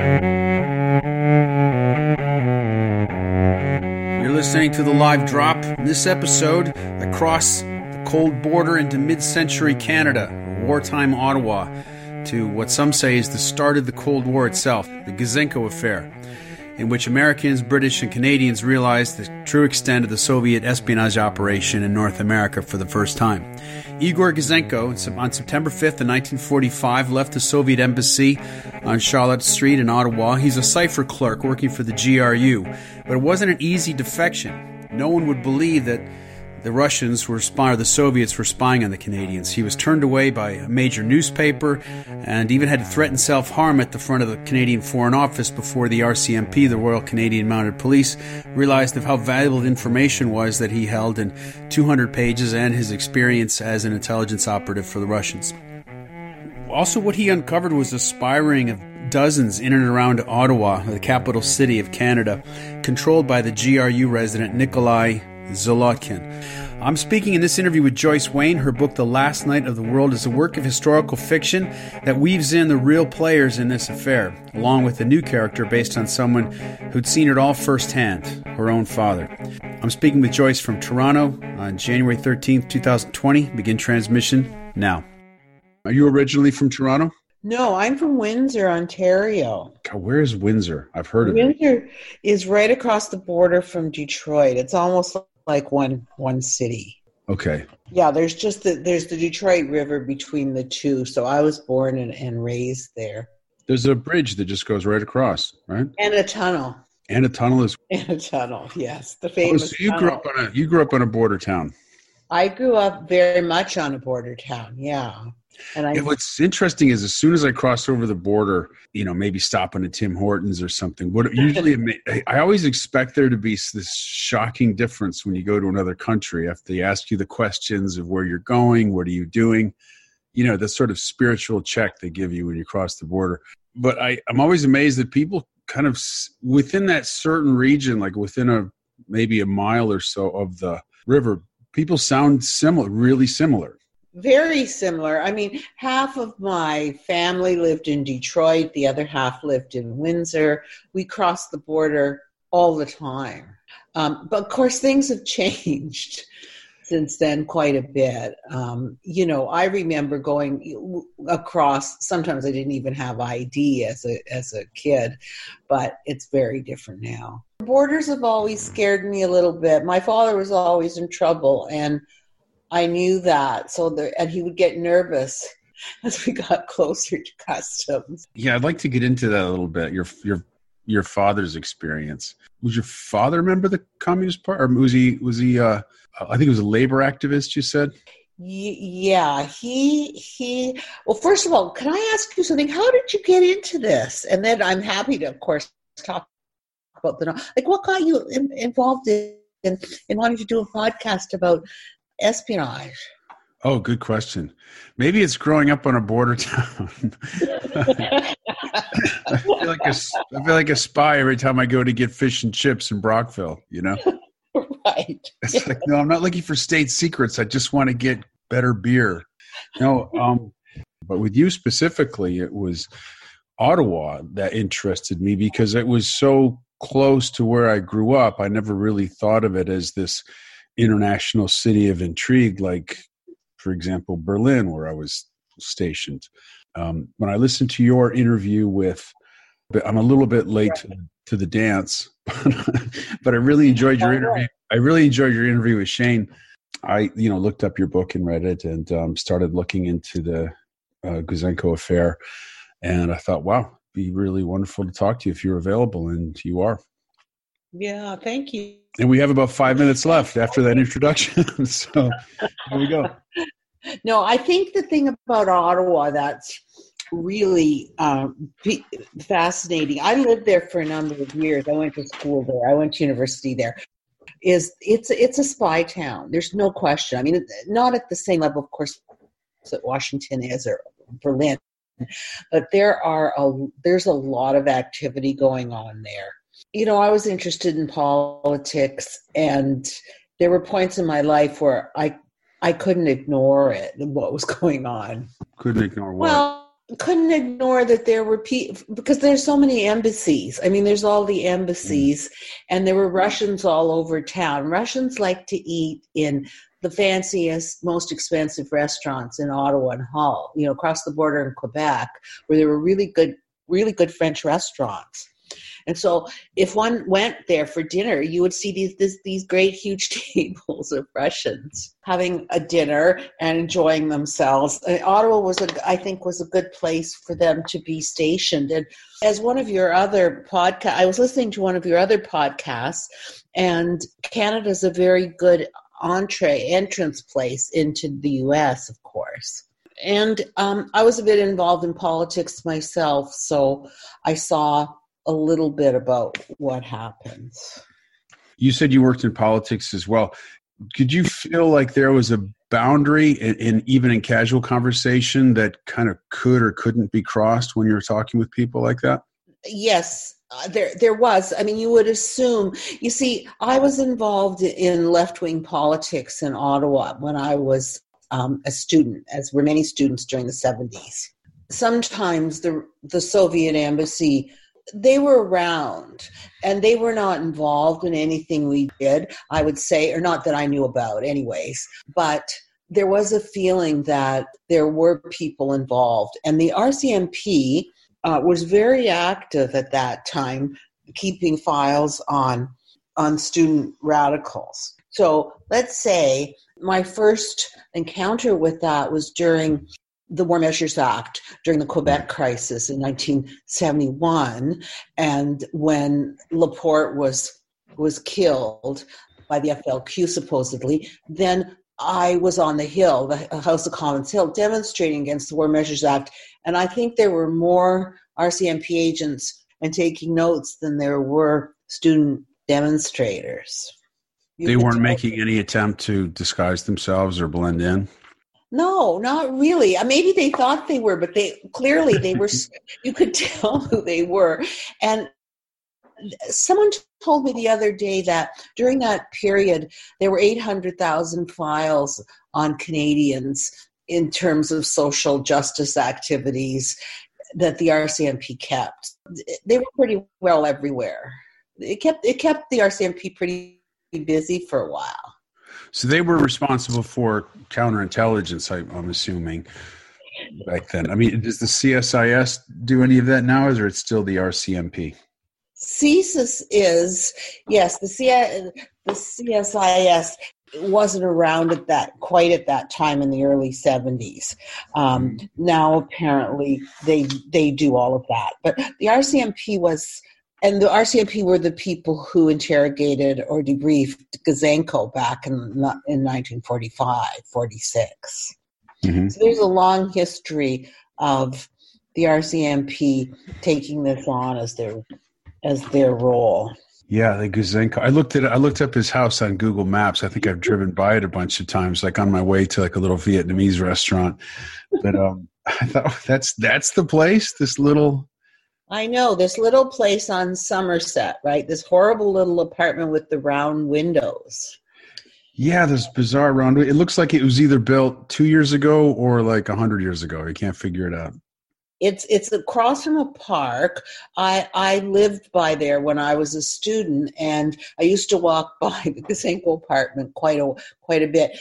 You're listening to The Live Drop. In this episode, across the cold border into mid-century Canada, wartime Ottawa, to what some say is the start of the Cold War itself, the Gouzenko affair, in which Americans, British, and Canadians realized the true extent of the Soviet espionage operation in North America for the first time. Igor Gouzenko, on September 5th of 1945, left the Soviet embassy on Charlotte Street in Ottawa. He's a cipher clerk working for the GRU, but it wasn't an easy defection. No one would believe that the Russians were spying, or the Soviets were spying on the Canadians. He was turned away by a major newspaper and even had to threaten self-harm at the front of the Canadian Foreign Office before the RCMP, the Royal Canadian Mounted Police, realized of how valuable the information was that he held in 200 pages and his experience as an intelligence operative for the Russians. Also, what he uncovered was a spying of dozens in and around Ottawa, the capital city of Canada, controlled by the GRU resident Nikolai Zolotkin. I'm speaking in this interview with Joyce Wayne. Her book, The Last Night of the World, is a work of historical fiction that weaves in the real players in this affair, along with a new character based on someone who'd seen it all firsthand, her own father. I'm speaking with Joyce from Toronto on January 13th, 2020. Begin transmission now. Are you originally from Toronto? No, I'm from Windsor, Ontario. God, where is Windsor? I've heard of it. Windsor is right across the border from Detroit. It's almost like one city. Okay. Yeah, there's just there's the Detroit River between the two. So I was born and raised there. There's a bridge that just goes right across, right? And a tunnel. And a tunnel is. And a tunnel, yes, the famous. Oh, so you tunnel. grew up on a border town. I grew up very much on a border town. Yeah. And what's interesting is as soon as I cross over the border, you know, maybe stopping at Tim Hortons or something, what usually I always expect there to be this shocking difference when you go to another country after they ask you the questions of where you're going, what are you doing, you know, the sort of spiritual check they give you when you cross the border. But I'm always amazed that people kind of within that certain region, like within maybe a mile or so of the river, people sound similar, really similar. Very similar. I mean, half of my family lived in Detroit. The other half lived in Windsor. We crossed the border all the time. But, of course, things have changed since then quite a bit. You know, I remember going across. Sometimes I didn't even have ID as a kid, but it's very different now. Borders have always scared me a little bit. My father was always in trouble, and I knew that. And he would get nervous as we got closer to customs. Yeah, I'd like to get into that a little bit. Your father's experience. Was your father a member of the Communist Party, or was he I think he was a labor activist, you said? Yeah, he well, first of all, can I ask you something? How did you get into this? And then I'm happy to, of course, talk about what got you involved in wanting to do a podcast about espionage? Oh, good question. Maybe it's growing up on a border town. I feel like a spy every time I go to get fish and chips in Brockville, you know? Right. It's like, no, I'm not looking for state secrets. I just want to get better beer. No, but with you specifically, it was Ottawa that interested me because it was so close to where I grew up. I never really thought of it as this international city of intrigue, like, for example, Berlin, where I was stationed. When I listened to your interview I'm a little bit late to the dance, but I really enjoyed your interview. I really enjoyed your interview with Shane. I, you know, looked up your book and read it and started looking into the Gouzenko affair. And I thought, wow, it'd be really wonderful to talk to you if you're available. And you are. Yeah, thank you. And we have about 5 minutes left after that introduction. So here we go. No, I think the thing about Ottawa that's really fascinating, I lived there for a number of years. I went to school there. I went to university there. It's a spy town. There's no question. I mean, not at the same level, of course, that Washington is or Berlin. But there's a lot of activity going on there. You know, I was interested in politics, and there were points in my life where I couldn't ignore it, what was going on. Couldn't ignore what? Well, couldn't ignore that there were people, because there's so many embassies. I mean, there's all the embassies, and there were Russians all over town. Russians like to eat in the fanciest, most expensive restaurants in Ottawa and Hull, you know, across the border in Quebec, where there were really good French restaurants. And so if one went there for dinner, you would see these great, huge tables of Russians having a dinner and enjoying themselves. And Ottawa was a good place for them to be stationed. And as one of your other podcasts, I was listening to one of your other podcasts, and Canada's a very good entrance place into the U.S., of course. And I was a bit involved in politics myself, so I saw a little bit about what happens. You said you worked in politics as well. Could you feel like there was a boundary in even in casual conversation that kind of could or couldn't be crossed when you're talking with people like that? Yes, there was. I mean, you would assume. You see, I was involved in left-wing politics in Ottawa when I was a student, as were many students during the 70s. Sometimes the Soviet embassy, they were around, and they were not involved in anything we did, I would say, or not that I knew about anyways, but there was a feeling that there were people involved. And the RCMP was very active at that time, keeping files on student radicals. So let's say my first encounter with that was during the War Measures Act, during the Quebec crisis in 1971, and when Laporte was killed by the FLQ, supposedly, then I was on the Hill, the House of Commons Hill, demonstrating against the War Measures Act, and I think there were more RCMP agents and taking notes than there were student demonstrators. They weren't making any attempt to disguise themselves or blend in? No, not really. Maybe they thought they were, but they were, you could tell who they were. And someone told me the other day that during that period, there were 800,000 files on Canadians in terms of social justice activities that the RCMP kept. They were pretty well everywhere. It kept the RCMP pretty busy for a while. So they were responsible for counterintelligence, I'm assuming, back then. I mean, does the CSIS do any of that now, or is it still the RCMP? CSIS is, yes, the CSIS wasn't around quite at that time in the early 70s. Now, apparently, they do all of that. But the RCMP was... And the RCMP were the people who interrogated or debriefed Gouzenko back in 1945, 46. Mm-hmm. So there's a long history of the RCMP taking this on as their role. Yeah, the Gouzenko. I looked up his house on Google Maps. I think I've driven by it a bunch of times, like on my way to like a little Vietnamese restaurant. But I thought that's the place. This little place on Somerset, right? This horrible little apartment with the round windows. Yeah, this bizarre round. It looks like it was either built 2 years ago or like 100 years ago. You can't figure it out. It's across from a park. I lived by there when I was a student, and I used to walk by the Gouzenko apartment quite a bit.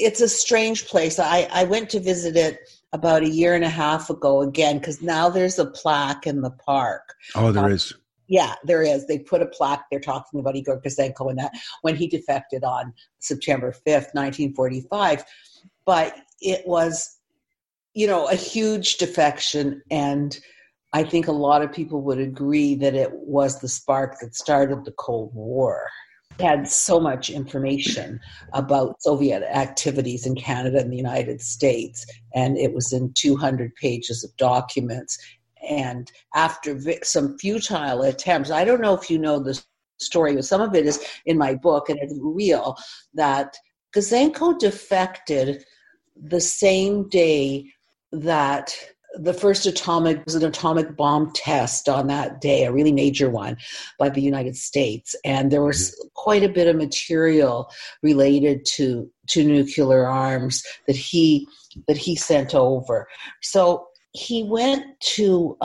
It's a strange place. I went to visit it about a year and a half ago again, because now there's a plaque in the park. Oh, there is. Yeah, there is. They put a plaque. They're talking about Igor Gouzenko and that when he defected on September 5th, 1945. But it was, you know, a huge defection. And I think a lot of people would agree that it was the spark that started the Cold War. Had so much information about Soviet activities in Canada and the United States, and it was in 200 pages of documents. And after some futile attempts, I don't know if you know the story, but some of it is in my book, and it's real, that Gouzenko defected the same day that the first atomic bomb test on that day, a really major one by the United States. And there was quite a bit of material related to nuclear arms that he sent over. So he went to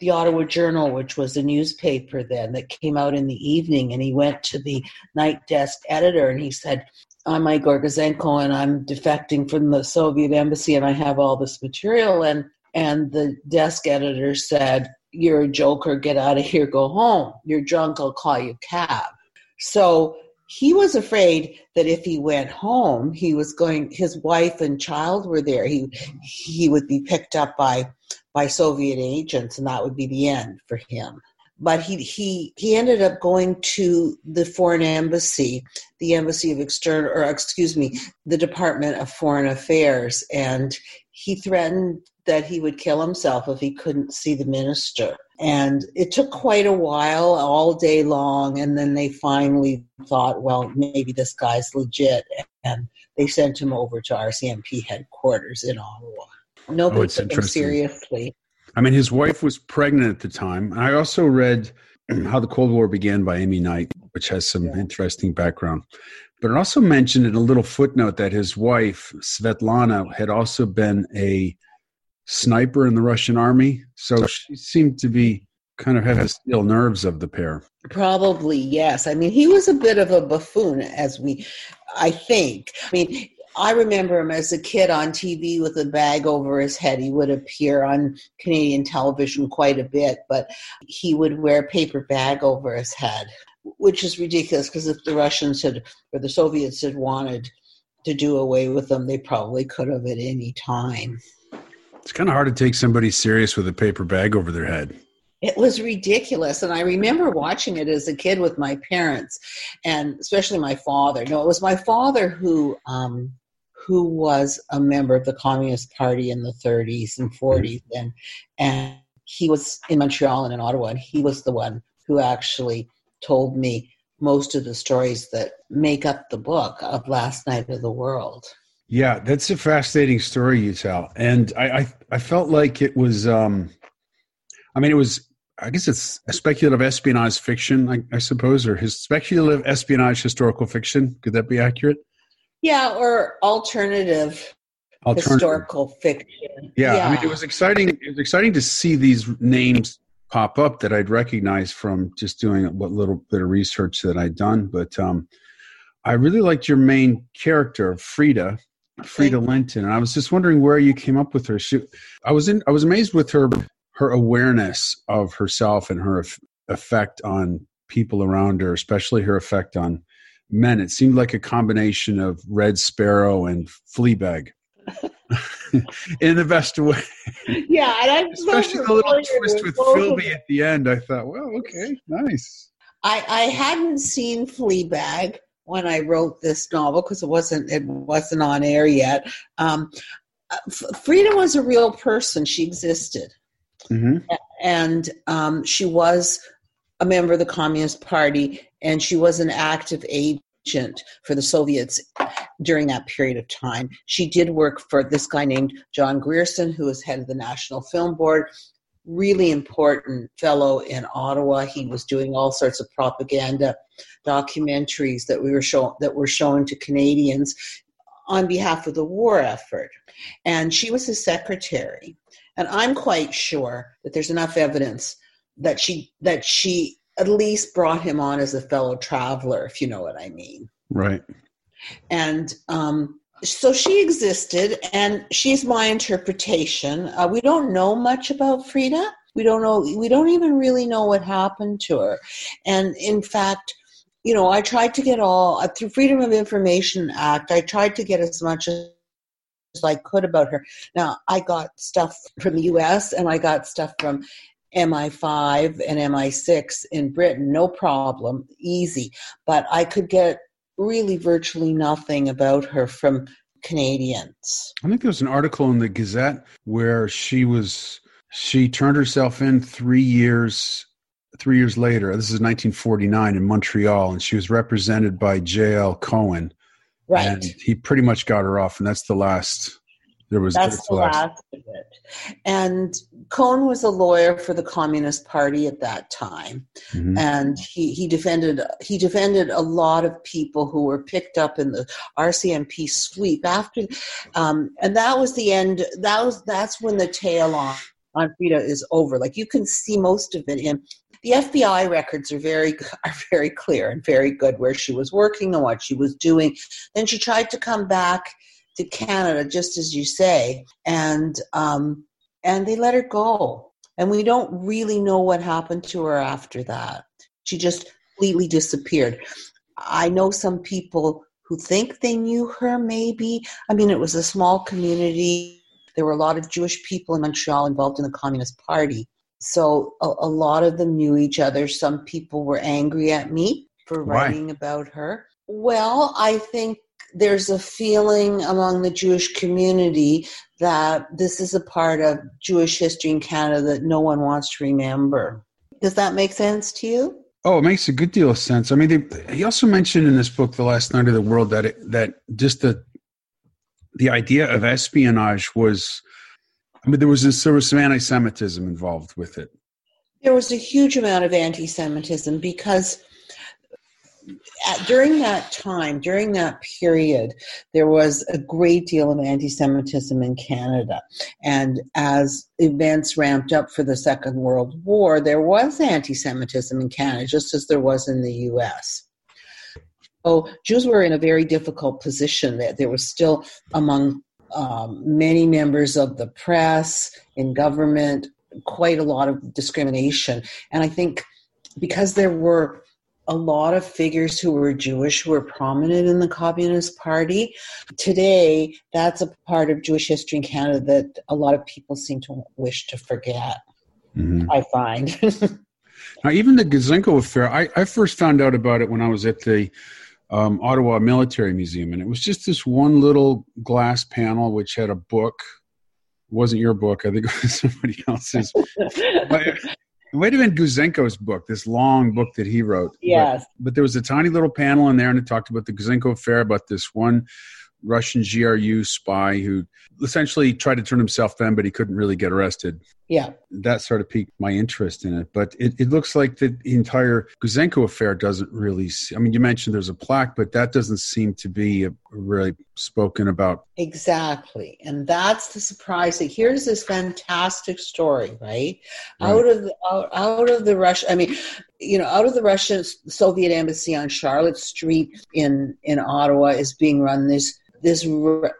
the Ottawa Journal, which was a newspaper then that came out in the evening, and he went to the night desk editor and he said, I'm Igor Gouzenko and I'm defecting from the Soviet embassy and I have all this material. And the desk editor said, you're a joker, get out of here, go home. You're drunk, I'll call you a cab. So he was afraid that if he went home, he was going, his wife and child were there. He would be picked up by Soviet agents and that would be the end for him. But he ended up going to the foreign embassy, the embassy of external, or excuse me, the Department of Foreign Affairs. And he threatened that he would kill himself if he couldn't see the minister. And it took quite a while, all day long, and then they finally thought, well, maybe this guy's legit, and they sent him over to RCMP headquarters in Ottawa. Nobody took him seriously. I mean, his wife was pregnant at the time. I also read How the Cold War Began by Amy Knight, which has some interesting background. But it also mentioned in a little footnote that his wife, Svetlana, had also been a sniper in the Russian army. So she seemed to be kind of have the steel nerves of the pair. Probably, yes. I mean, he was a bit of a buffoon, I think. I mean, I remember him as a kid on TV with a bag over his head. He would appear on Canadian television quite a bit, but he would wear a paper bag over his head, which is ridiculous because if the Russians had, or the Soviets had wanted to do away with them, they probably could have at any time. It's kind of hard to take somebody serious with a paper bag over their head. It was ridiculous. And I remember watching it as a kid with my parents, and especially my father. No, it was my father who was a member of the Communist Party in the 30s and 40s. And he was in Montreal and in Ottawa, and he was the one who actually told me most of the stories that make up the book of Last Night of the World. Yeah, that's a fascinating story you tell. And I felt like it was, I guess it's a speculative espionage fiction, I suppose, or his speculative espionage historical fiction. Could that be accurate? Yeah, or alternative historical fiction. Yeah, I mean, it was exciting. It was exciting to see these names pop up that I'd recognize from just doing what little bit of research that I'd done. But I really liked your main character, Freda Linton, and I was just wondering where you came up with her. I was amazed with her awareness of herself and her effect on people around her, especially her effect on men. It seemed like a combination of Red Sparrow and Fleabag. In the best way. Yeah, and I'm especially the little twist with Philby at the end. I thought, well, okay, nice. I hadn't seen Fleabag when I wrote this novel because it wasn't on air yet. Freda was a real person. She existed. Mm-hmm. And she was a member of the Communist Party, and she was an active agent for the Soviets during that period of time. She did work for this guy named John Grierson, who was head of the National Film Board, really important fellow in Ottawa. He was doing all sorts of propaganda documentaries that were shown to Canadians on behalf of the war effort. And she was his secretary. And I'm quite sure that there's enough evidence that she at least brought him on as a fellow traveler, if you know what I mean. Right. And so she existed, and she's my interpretation. We don't know much about Freda. We don't even really know what happened to her. And in fact, you know, I tried to get through Freedom of Information Act, I tried to get as much as I could about her. Now, I got stuff from the U.S. and I got stuff from MI5 and MI6 in Britain, no problem, easy. But I could get really virtually nothing about her from Canadians. I think there was an article in the Gazette where she turned herself in 3 years later. This is 1949 in Montreal, and she was represented by J.L. Cohen. Right. And he pretty much got her off, and that's the last There was that's the last of it. And Cohen was a lawyer for the Communist Party at that time, mm-hmm. and he defended a lot of people who were picked up in the RCMP sweep after, and that was the end. That's when the tail on Freda is over. Like you can see most of it in. The FBI records are very clear and very good where she was working and what she was doing. Then she tried to come back to Canada, just as you say, and they let her go. And we don't really know what happened to her after that. She just completely disappeared. I know some people who think they knew her, maybe. I mean, it was a small community. There were a lot of Jewish people in Montreal involved in the Communist Party. So a lot of them knew each other. Some people were angry at me for writing about her. Well, I think there's a feeling among the Jewish community that this is a part of Jewish history in Canada that no one wants to remember. Does that make sense to you? Oh, it makes a good deal of sense. I mean, he also mentioned in this book, The Last Night of the World, that just the idea of espionage was... I mean, there was some anti-Semitism involved with it. There was a huge amount of anti-Semitism because during that time, during that period, there was a great deal of anti-Semitism in Canada. And as events ramped up for the Second World War, there was anti-Semitism in Canada, just as there was in the U.S. So Jews were in a very difficult position. There was still among many members of the press, in government, quite a lot of discrimination. And I think because there were a lot of figures who were Jewish who were prominent in the Communist Party, today that's a part of Jewish history in Canada that a lot of people seem to wish to forget, mm-hmm. I find. Now, even the Gouzenko affair, I first found out about it when I was at the Ottawa Military Museum, and it was just this one little glass panel which had a book. It wasn't your book, I think it was somebody else's. It might have been Gouzenko's book, this long book that he wrote. Yes. But there was a tiny little panel in there, and it talked about the Gouzenko affair, about this one Russian GRU spy who essentially tried to turn himself in, but he couldn't really get arrested. Yeah. That sort of piqued my interest in it. But it looks like the entire Gouzenko affair doesn't really... I mean, you mentioned there's a plaque, but that doesn't seem to be really spoken about. Exactly. And that's the surprise. Here's this fantastic story, right? Out of the Russian... I mean... You know, out of the Russian Soviet embassy on Charlotte Street in Ottawa is being run this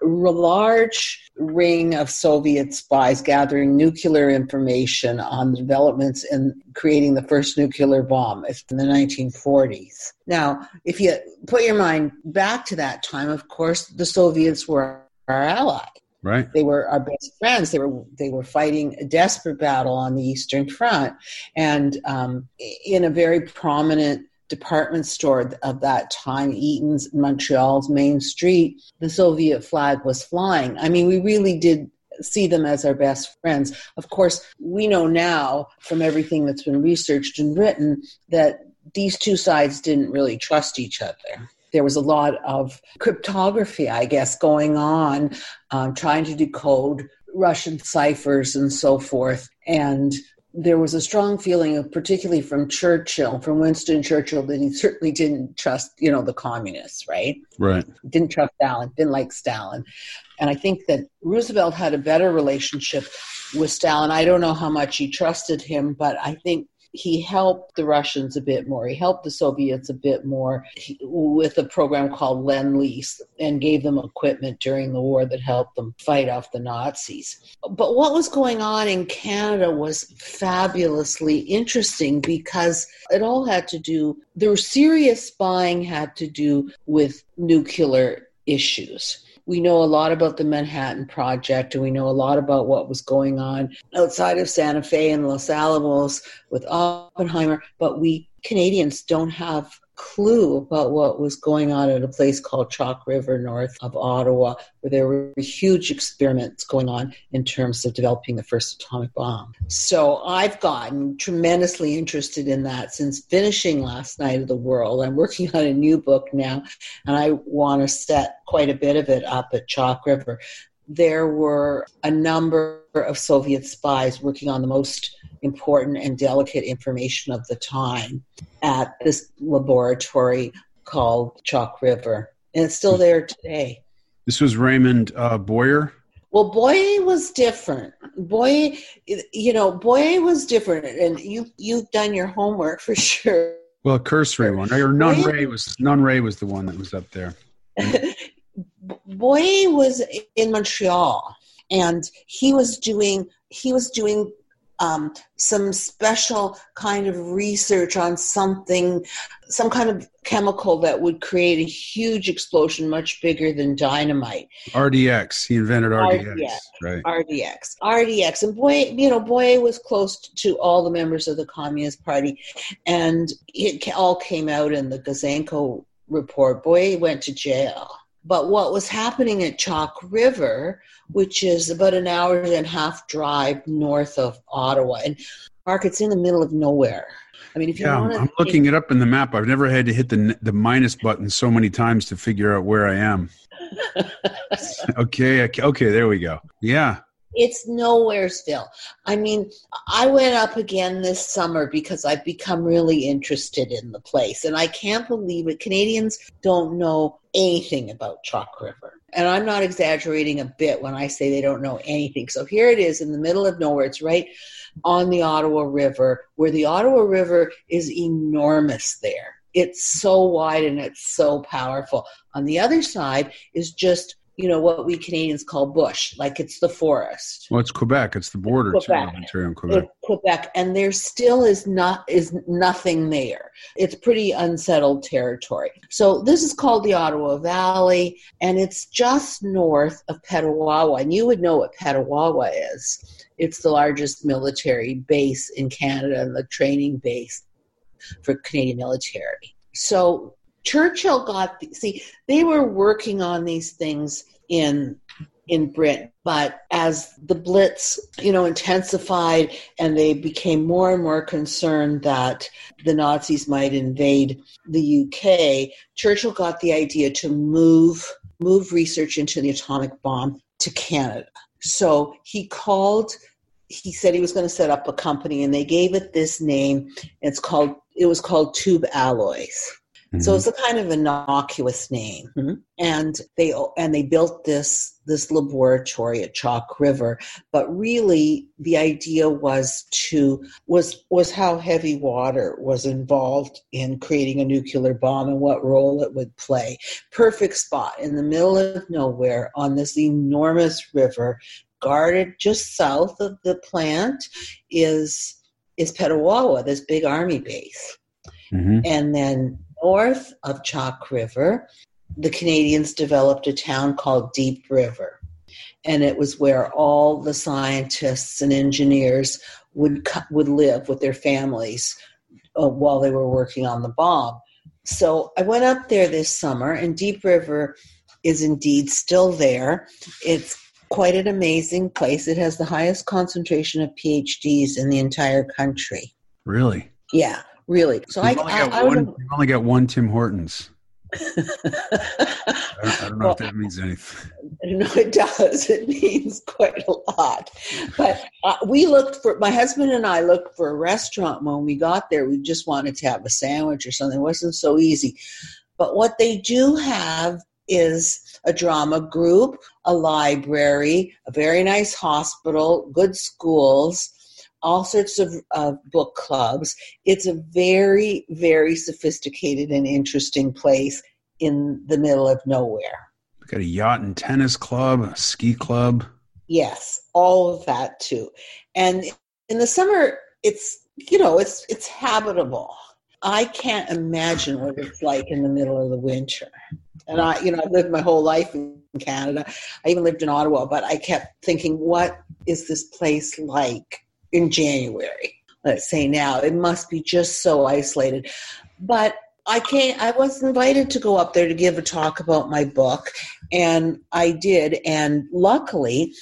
large ring of Soviet spies gathering nuclear information on the developments in creating the first nuclear bomb in the 1940s. Now, if you put your mind back to that time, of course, the Soviets were our ally. Right. They were our best friends. They were fighting a desperate battle on the Eastern Front, and in a very prominent department store of that time, Eaton's, Montreal's main street, the Soviet flag was flying. I mean, we really did see them as our best friends. Of course, we know now from everything that's been researched and written that these two sides didn't really trust each other. There was a lot of cryptography, I guess, going on, trying to decode Russian ciphers and so forth. And there was a strong feeling, particularly from Churchill, from Winston Churchill, that he certainly didn't trust, you know, the communists, right? Right. Didn't trust Stalin, didn't like Stalin. And I think that Roosevelt had a better relationship with Stalin. I don't know how much he trusted him, but I think he helped the Russians a bit more. He helped the Soviets a bit more with a program called Lend-Lease, and gave them equipment during the war that helped them fight off the Nazis. But what was going on in Canada was fabulously interesting because it all had to do, their serious spying had to do with nuclear issues. We know a lot about the Manhattan Project, and we know a lot about what was going on outside of Santa Fe and Los Alamos with Oppenheimer, but we Canadians don't have a clue about what was going on at a place called Chalk River, north of Ottawa, where there were huge experiments going on in terms of developing the first atomic bomb. So I've gotten tremendously interested in that since finishing Last Night of the World. I'm working on a new book now, and I want to set quite a bit of it up at Chalk River. there were a number of Soviet spies working on the most important and delicate information of the time at this laboratory called Chalk River. And it's still there today. This was Raymond Boyer? Well, Boyer was different. Boyer was different. And you've done your homework for sure. Well, Cursory one. Or Nunn Ray was the one that was up there. Boyer was in Montreal, and he was doing some special kind of research on something, some kind of chemical that would create a huge explosion much bigger than dynamite. RDX. He invented RDX. Right. RDX. And Boyer was close to all the members of the Communist Party, and it all came out in the Gouzenko report. Boyer went to jail. But what was happening at Chalk River, which is about an hour and a half drive north of Ottawa, and Mark, it's in the middle of nowhere. I mean, if you want to... I'm looking it up in the map. I've never had to hit the minus button so many times to figure out where I am. Okay, there we go. Yeah. It's nowhere still. I mean, I went up again this summer because I've become really interested in the place. And I can't believe it. Canadians don't know anything about Chalk River. And I'm not exaggerating a bit when I say they don't know anything. So here it is in the middle of nowhere. It's right on the Ottawa River, where the Ottawa River is enormous there. It's so wide and it's so powerful. On the other side is just what we Canadians call bush, like it's the forest. Well, it's Quebec. It's the border to Ontario and Quebec. It's Quebec, and there still is nothing there. It's pretty unsettled territory. So this is called the Ottawa Valley, and it's just north of Petawawa. And you would know what Petawawa is. It's the largest military base in Canada and the training base for Canadian military. So Churchill they were working on these things in Britain, but as the Blitz, intensified and they became more and more concerned that the Nazis might invade the UK, Churchill got the idea to move research into the atomic bomb to Canada. So he said he was going to set up a company, and they gave it this name. It was called Tube Alloys. Mm-hmm. So it's a kind of innocuous name, mm-hmm. And they built this laboratory at Chalk River. But really, the idea was how heavy water was involved in creating a nuclear bomb and what role it would play. Perfect spot in the middle of nowhere on this enormous river, guarded just south of the plant is Petawawa, this big army base, mm-hmm. And then north of Chalk River, the Canadians developed a town called Deep River. And it was where all the scientists and engineers would live with their families while they were working on the bomb. So I went up there this summer, and Deep River is indeed still there. It's quite an amazing place. It has the highest concentration of PhDs in the entire country. Really? Yeah. Really? So I only got one Tim Hortons. I don't know if that means anything. No, it does. It means quite a lot. But my husband and I looked for a restaurant when we got there. We just wanted to have a sandwich or something. It wasn't so easy. But what they do have is a drama group, a library, a very nice hospital, good schools, all sorts of book clubs. It's a very, very sophisticated and interesting place in the middle of nowhere. We've got a yacht and tennis club, a ski club. Yes, all of that too. And in the summer, it's habitable. I can't imagine what it's like in the middle of the winter. And I've lived my whole life in Canada. I even lived in Ottawa, but I kept thinking, what is this place like in January, let's say now? It must be just so isolated. But I was invited to go up there to give a talk about my book, and I did. And luckily,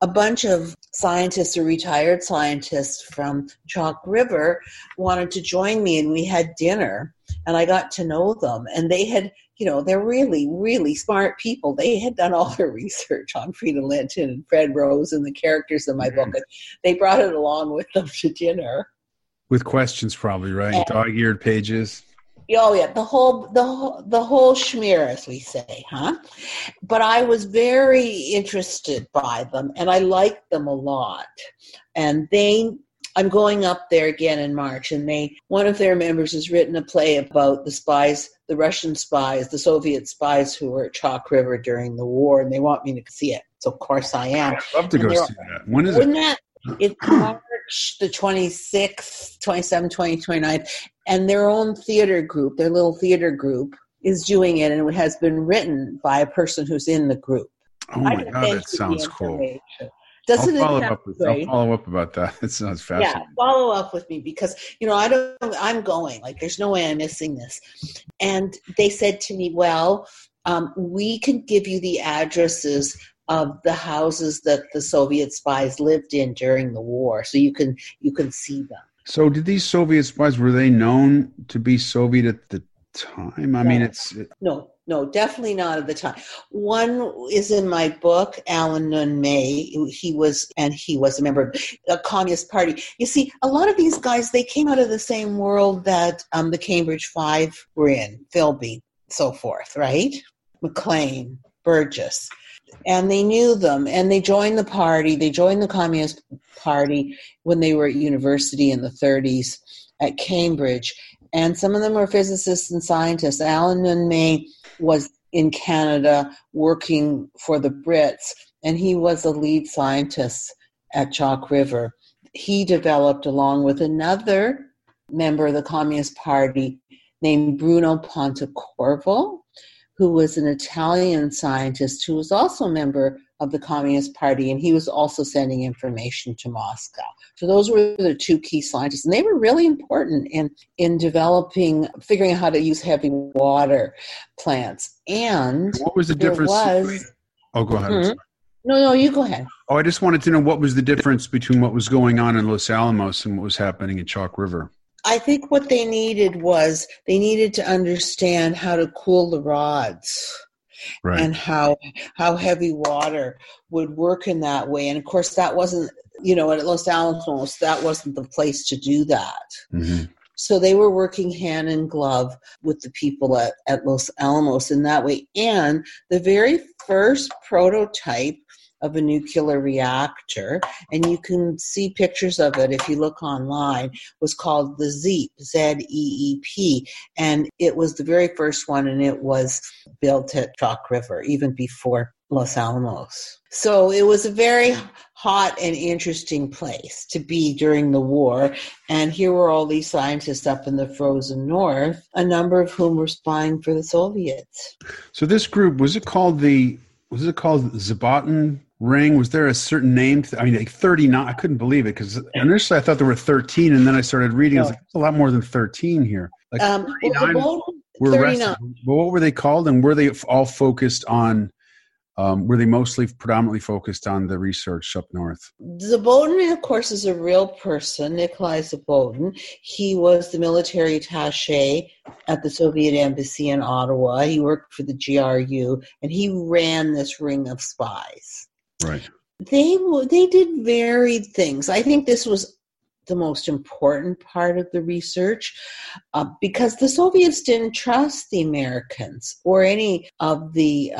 a bunch of scientists or retired scientists from Chalk River wanted to join me, and we had dinner, and I got to know them. And they had you know, they're really, really smart people. They had done all their research on Freda Linton and Fred Rose and the characters in my book. And they brought it along with them to dinner. With questions, probably, right? Dog-eared pages. Oh yeah, the whole schmear, as we say, huh? But I was very interested by them, and I liked them a lot. And I'm going up there again in March, and one of their members has written a play about the spies, the Russian spies, the Soviet spies who were at Chalk River during the war, and they want me to see it. So of course I am. I'd love to go see that. When is it? It's March the 26th, 27th, 20th, 29th, and their own theater group, their little theater group, is doing it, and it has been written by a person who's in the group. Oh my God, that sounds cool. I'll follow up about that. It sounds fascinating. Yeah, follow up with me because, you know, I'm going. Like, there's no way I'm missing this. And they said to me, well, we can give you the addresses of the houses that the Soviet spies lived in during the war, so you can see them. So did these Soviet spies, were they known to be Soviet at the time? No, definitely not at the time. One is in my book, Alan Nunn May. He was a member of the Communist Party. You see, a lot of these guys, they came out of the same world that the Cambridge Five were in, Philby, so forth, right? McLean, Burgess. And they knew them, and they joined the party. They joined the Communist Party when they were at university in the 30s at Cambridge. And some of them were physicists and scientists. Alan Nunn May was in Canada working for the Brits, and he was a lead scientist at Chalk River. He developed, along with another member of the Communist Party named Bruno Pontecorvo, who was an Italian scientist who was also a member of the Communist Party, and he was also sending information to Moscow. So those were the two key scientists, and they were really important in developing, figuring out how to use heavy water plants. And what was the difference? Go ahead. Mm-hmm. No, you go ahead. Oh, I just wanted to know what was the difference between what was going on in Los Alamos and what was happening at Chalk River. I think what they needed was they needed to understand how to cool the rods, right, and how heavy water would work in that way. And of course, that wasn't, you know, at Los Alamos, that wasn't the place to do that. Mm-hmm. So they were working hand in glove with the people at Los Alamos in that way. And the very first prototype of a nuclear reactor, and you can see pictures of it if you look online, was called the ZEEP, Z-E-E-P, and it was the very first one, and it was built at Chalk River, even before Los Alamos. So it was a very hot and interesting place to be during the war, and here were all these scientists up in the frozen north, a number of whom were spying for the Soviets. So this group, was it called Zabotin Ring? Was there a certain name? I mean, like 39. I couldn't believe it because initially I thought there were 13, and then I started reading. I was like, there's a lot more than 13 here. Like 39 were arrested. But what were they called, and were they all focused on? Were they mostly predominantly focused on the research up north? Zabotin, of course, is a real person, Nikolai Zolotkin. He was the military attaché at the Soviet embassy in Ottawa. He worked for the GRU, and he ran this ring of spies. Right. They did varied things. I think this was the most important part of the research, because the Soviets didn't trust the Americans or any of the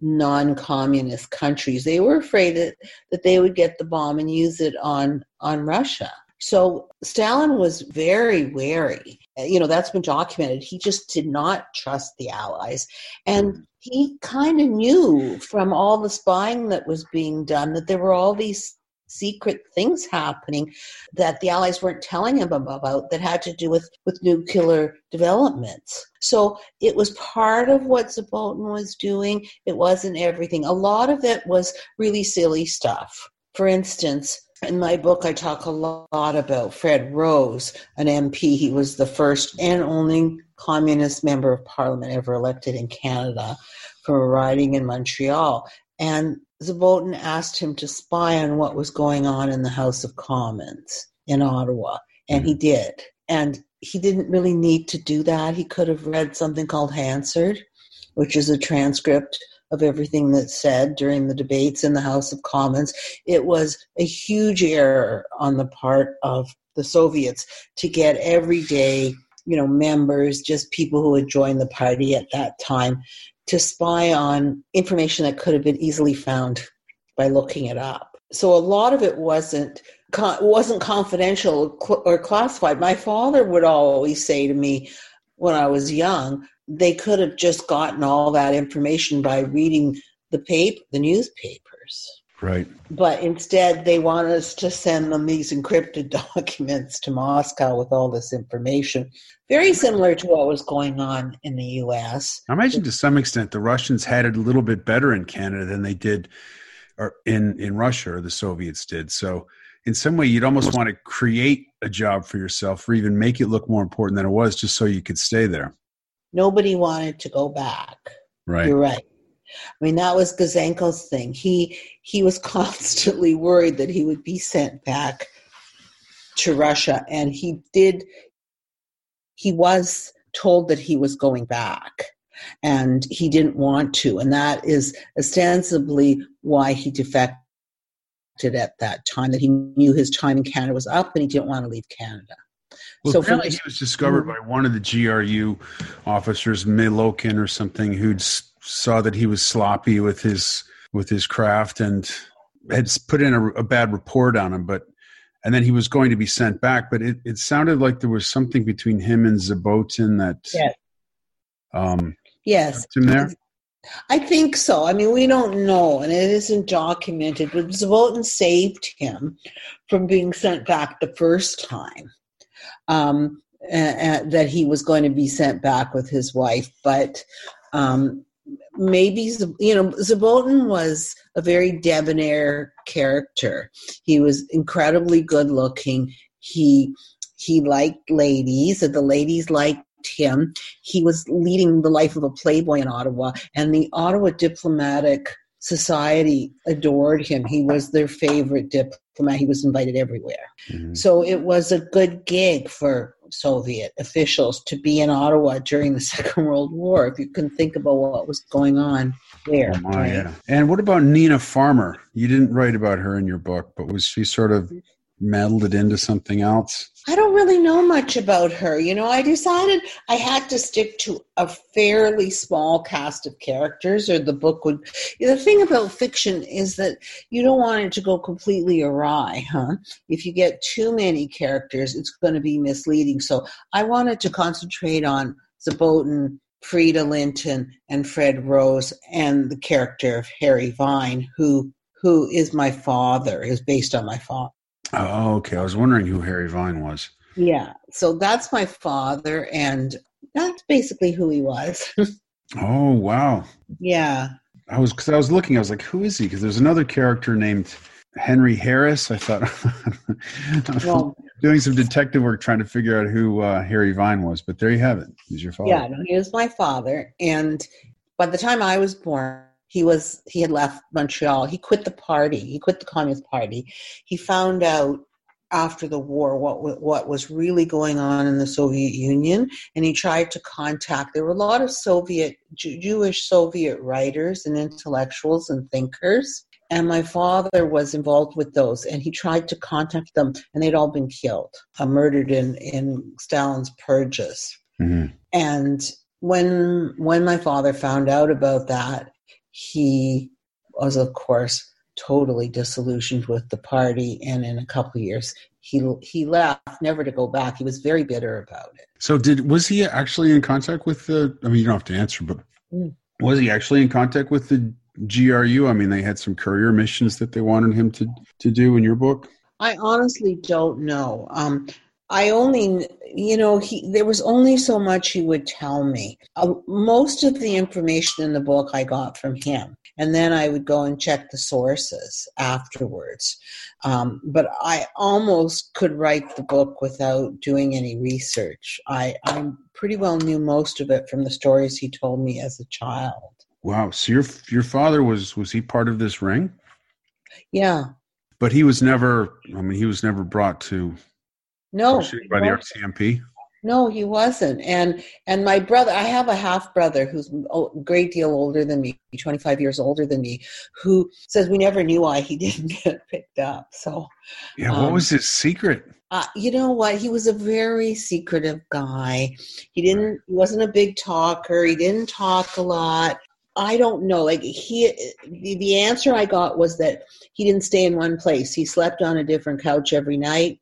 non-communist countries. They were afraid that they would get the bomb and use it on Russia. So Stalin was very wary. You know, that's been documented. He just did not trust the Allies. And he kind of knew from all the spying that was being done that there were all these secret things happening that the Allies weren't telling him about that had to do with nuclear developments. So it was part of what Zabotin was doing. It wasn't everything. A lot of it was really silly stuff. For instance, in my book, I talk a lot about Fred Rose, an MP. He was the first and only communist member of parliament ever elected in Canada for riding in Montreal. And Zabotin asked him to spy on what was going on in the House of Commons in Ottawa, and he did. And he didn't really need to do that. He could have read something called Hansard, which is a transcript of everything that's said during the debates in the House of Commons. It was a huge error on the part of the Soviets to get everyday, you know, members, just people who had joined the party at that time, to spy on information that could have been easily found by looking it up. So a lot of it wasn't confidential or classified. My father would always say to me when I was young, they could have just gotten all that information by reading the newspapers. Right. But instead, they want us to send them these encrypted documents to Moscow with all this information. Very similar to what was going on in the U.S. I imagine to some extent the Russians had it a little bit better in Canada than they did or in Russia, or the Soviets did. So in some way, you'd almost want to create a job for yourself or even make it look more important than it was just so you could stay there. Nobody wanted to go back. Right. You're right. I mean, that was Gouzenko's thing. He was constantly worried that he would be sent back to Russia, and he was told that he was going back, and he didn't want to, and that is ostensibly why he defected at that time, that he knew his time in Canada was up and he didn't want to leave Canada. Well, so apparently he was discovered by one of the GRU officers, Milokin or something, who'd saw that he was sloppy with his craft and had put in a bad report on him. And then he was going to be sent back. But it sounded like there was something between him and Zabotin that... Yes. Yes. Him there? I think so. I mean, we don't know, and it isn't documented. But Zabotin saved him from being sent back the first time. That he was going to be sent back with his wife. But maybe, you know, Zabotin was a very debonair character. He was incredibly good looking. He liked ladies, and the ladies liked him. He was leading the life of a playboy in Ottawa, and the Ottawa Diplomatic Society adored him. He was their favorite diplomat. He was invited everywhere. Mm-hmm. So it was a good gig for Soviet officials to be in Ottawa during the Second World War, if you can think about what was going on there. Oh, right? Yeah. And what about Nina Farmer? You didn't write about her in your book, but was she sort of melded into something else? I don't really know much about her. You know, I decided I had to stick to a fairly small cast of characters, or the book would... The thing about fiction is that you don't want it to go completely awry, huh? If you get too many characters, it's going to be misleading. So I wanted to concentrate on Zabotin, Freda Linton, and Fred Rose, and the character of Harry Vine, who is my father, is based on my father. Oh, okay. I was wondering who Harry Vine was. Yeah. So that's my father, and that's basically who he was. Oh, wow. Yeah. I was like, who is he? Because there's another character named Henry Harris. I thought well, doing some detective work trying to figure out who Harry Vine was, but there you have it. He's your father. Yeah, no, he was my father. And by the time I was born, he had left Montreal. He quit the party. He quit the Communist Party. He found out after the war what was really going on in the Soviet Union, and he tried to contact. There were a lot of Jewish Soviet writers and intellectuals and thinkers, and my father was involved with those. And he tried to contact them, and they'd all been killed, murdered in Stalin's purges. Mm-hmm. And when my father found out about that, he was, of course, totally disillusioned with the party, and in a couple of years, he left, never to go back. He was very bitter about it. So, was he actually in contact with the? I mean, you don't have to answer, but was he actually in contact with the GRU? I mean, they had some courier missions that they wanted him to do in your book. I honestly don't know. I only, you know, there was only so much he would tell me. Most of the information in the book I got from him, and then I would go and check the sources afterwards. But I almost could write the book without doing any research. I pretty well knew most of it from the stories he told me as a child. Wow. So your father, was he part of this ring? Yeah. But he was never brought to... No, by the RCMP. No, he wasn't. And my brother, I have a half-brother who's a great deal older than me, 25 years older than me, who says we never knew why he didn't get picked up. So, yeah, what was his secret? You know what? He was a very secretive guy. He wasn't a big talker. He didn't talk a lot. I don't know. Like the answer I got was that he didn't stay in one place. He slept on a different couch every night,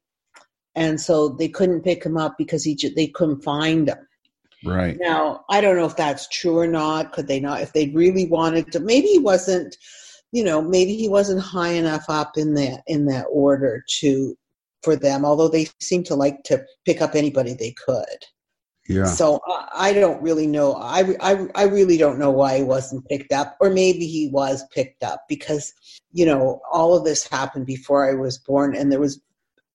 and so they couldn't pick him up because they couldn't find him. Right. Now, I don't know if that's true or not. Could they not? If they really wanted to, maybe he wasn't. You know, maybe he wasn't high enough up in that order for them. Although they seemed to like to pick up anybody they could. Yeah. So I don't really know. I really don't know why he wasn't picked up, or maybe he was picked up because, you know, all of this happened before I was born, and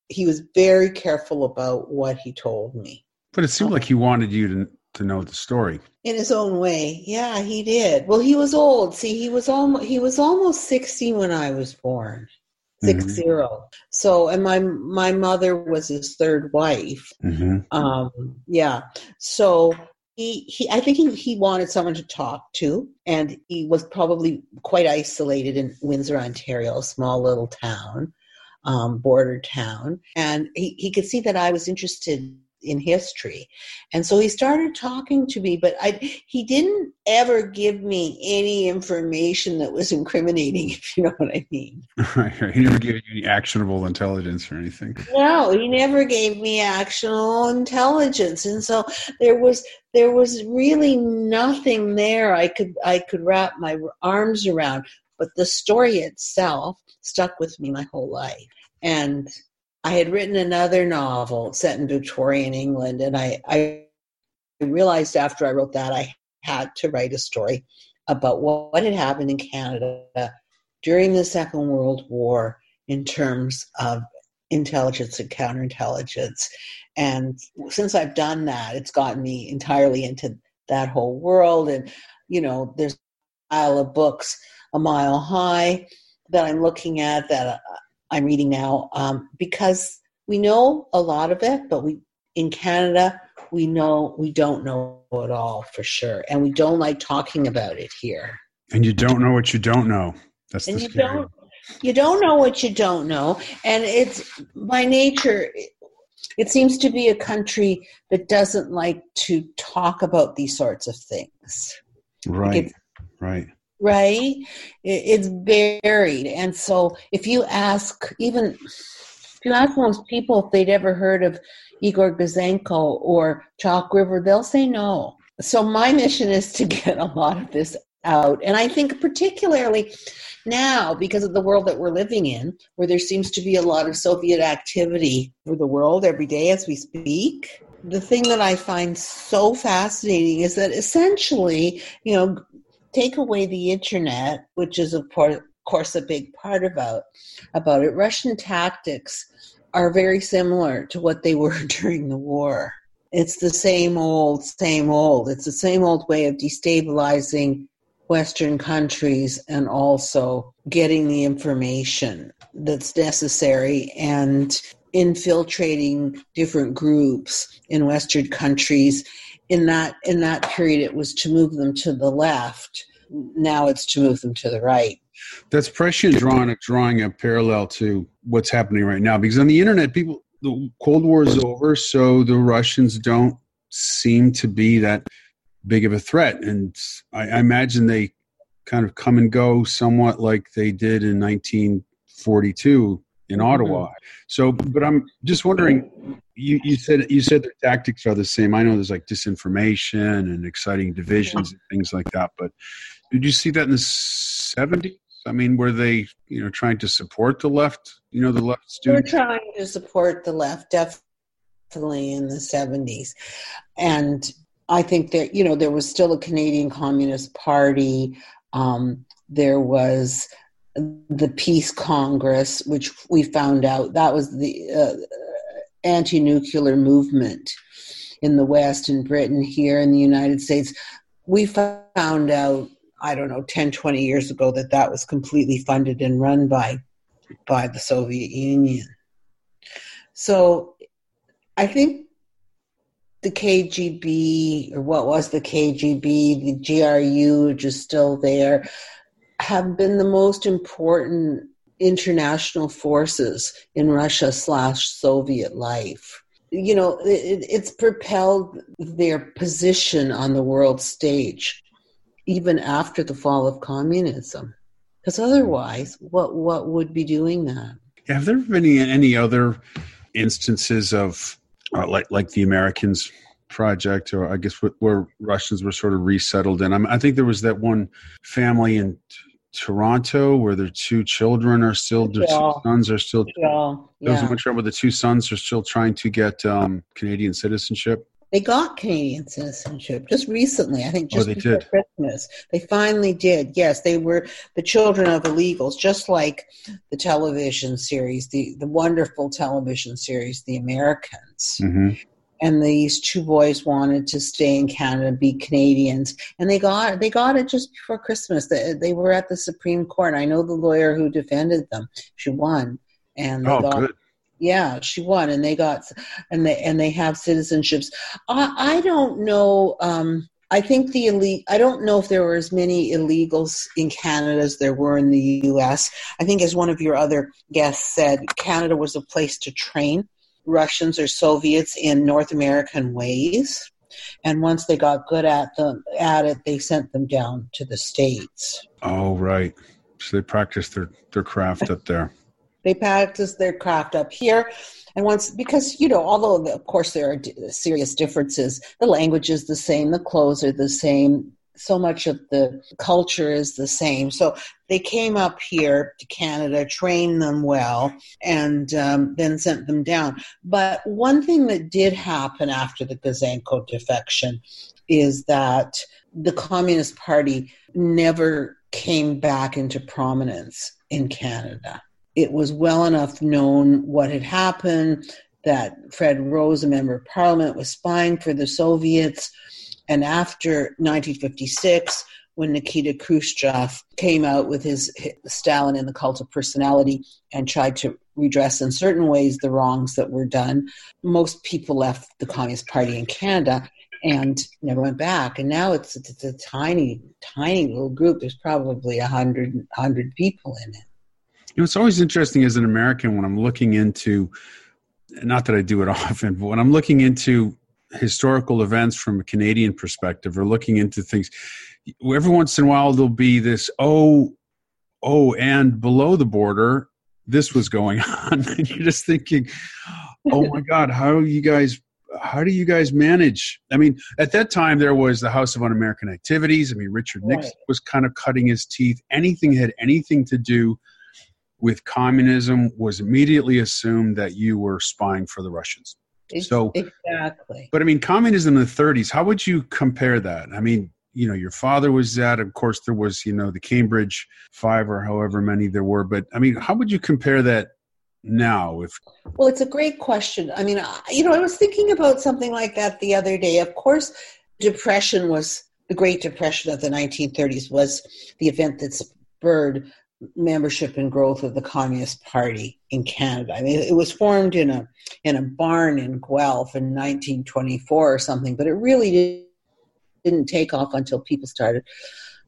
he was very careful about what he told me. But it seemed like he wanted you to know the story in his own way. Yeah, he did. Well, he was old. See, he was almost 60 when I was born. 60. Mm-hmm. So, and my mother was his third wife. Mm-hmm. Yeah. So I think he wanted someone to talk to, and he was probably quite isolated in Windsor, Ontario, a small little town, border town. And he could see that I was interested in history. And so he started talking to me, but he didn't ever give me any information that was incriminating, if you know what I mean. Right. He never gave you any actionable intelligence or anything. No, he never gave me actionable intelligence. And so there was really nothing there I could wrap my arms around, but the story itself stuck with me my whole life. And I had written another novel set in Victorian England, and I realized after I wrote that I had to write a story about what had happened in Canada during the Second World War in terms of intelligence and counterintelligence. And since I've done that, it's gotten me entirely into that whole world. And, you know, there's a pile of books, A Mile High, that I'm looking at that I'm reading now, because we know a lot of it, but we don't know it all for sure. And we don't like talking about it here. And you don't know what you don't know. That's the scary. You don't know what you don't know. And it's by nature, it seems to be a country that doesn't like to talk about these sorts of things. Right. Like Right? It's buried. And so if you ask most people if they'd ever heard of Igor Gouzenko or Chalk River, they'll say no. So my mission is to get a lot of this out. And I think particularly now, because of the world that we're living in, where there seems to be a lot of Soviet activity over the world every day as we speak, the thing that I find so fascinating is that essentially, you know, take away the internet, which is of course a big part about it. Russian tactics are very similar to what they were during the war. It's the same old. It's the same old way of destabilizing Western countries and also getting the information that's necessary and infiltrating different groups in Western countries. In that period, it was to move them to the left. Now it's to move them to the right. That's prescient drawing a parallel to what's happening right now. Because on the internet, the Cold War is over, so the Russians don't seem to be that big of a threat. And I imagine they kind of come and go somewhat like they did in 1942 in Ottawa. So, but I'm just wondering, you said their tactics are the same. I know there's like disinformation and exciting divisions and things like that, but did you see that in the 70s? I mean, were they, you know, trying to support the left, you know, the left students? They were trying to support the left, definitely in the 70s. And I think that, you know, there was still a Canadian Communist Party. There was the Peace Congress, which we found out that was the anti-nuclear movement in the West, in Britain, here in the United States. We found out, I don't know, 10, 20 years ago that was completely funded and run by the Soviet Union. So I think the KGB, or what was the KGB, the GRU, which is still there, have been the most important international forces in Russia/Soviet life. You know, it's propelled their position on the world stage, even after the fall of communism. Because otherwise, what would be doing that? Have there been any other instances of, like the Americans Project, or I guess where Russians were sort of resettled in? I think there was that one family in Toronto where their two children are still, their two sons are still, there was one trouble, the two sons are still trying to get Canadian citizenship. They got Canadian citizenship just recently, I think just before Christmas. They finally did. Yes, they were the children of illegals, just like the television series, the wonderful television series, The Americans. Mm-hmm. And these two boys wanted to stay in Canada, be Canadians, and they got it just before Christmas. They were at the Supreme Court. I know the lawyer who defended them. She won, and they good. Yeah, she won, and they have citizenships. I don't know. I think I don't know if there were as many illegals in Canada as there were in the U.S. I think, as one of your other guests said, Canada was a place to train Russians or Soviets in North American ways, and once they got good at it, they sent them down to the States. Oh, right. So they practiced their craft up there. They practiced their craft up here, and once, because, you know, although of course there are serious differences, the language is the same, the clothes are the same, so much of the culture is the same. So they came up here to Canada, trained them well, and then sent them down. But one thing that did happen after the Gouzenko defection is that the Communist Party never came back into prominence in Canada. It was well enough known what had happened, that Fred Rose, a member of parliament, was spying for the Soviets. And after 1956, when Nikita Khrushchev came out with his Stalin and the Cult of Personality and tried to redress in certain ways the wrongs that were done, most people left the Communist Party in Canada and never went back. And now it's a tiny, tiny little group. There's probably 100 people in it. You know, it's always interesting as an American when I'm looking into, not that I do it often, but when I'm looking into historical events from a Canadian perspective, or looking into things, every once in a while there'll be this, and below the border, this was going on. And you're just thinking, oh my God, how do you guys manage? I mean, at that time there was the House of Un-American Activities. I mean, Richard Nixon was kind of cutting his teeth. Anything had anything to do with communism was immediately assumed that you were spying for the Russians. So, exactly. But I mean, communism in the 30s, how would you compare that? I mean, you know, your father was that, of course there was, you know, the Cambridge Five or however many there were, but I mean, how would you compare that now? Well, it's a great question. I mean, you know, I was thinking about something like that the other day. Of course, the Great Depression of the 1930s was the event that spurred membership and growth of the Communist Party in Canada. I mean, it was formed in a barn in Guelph in 1924 or something, but it really didn't take off until people started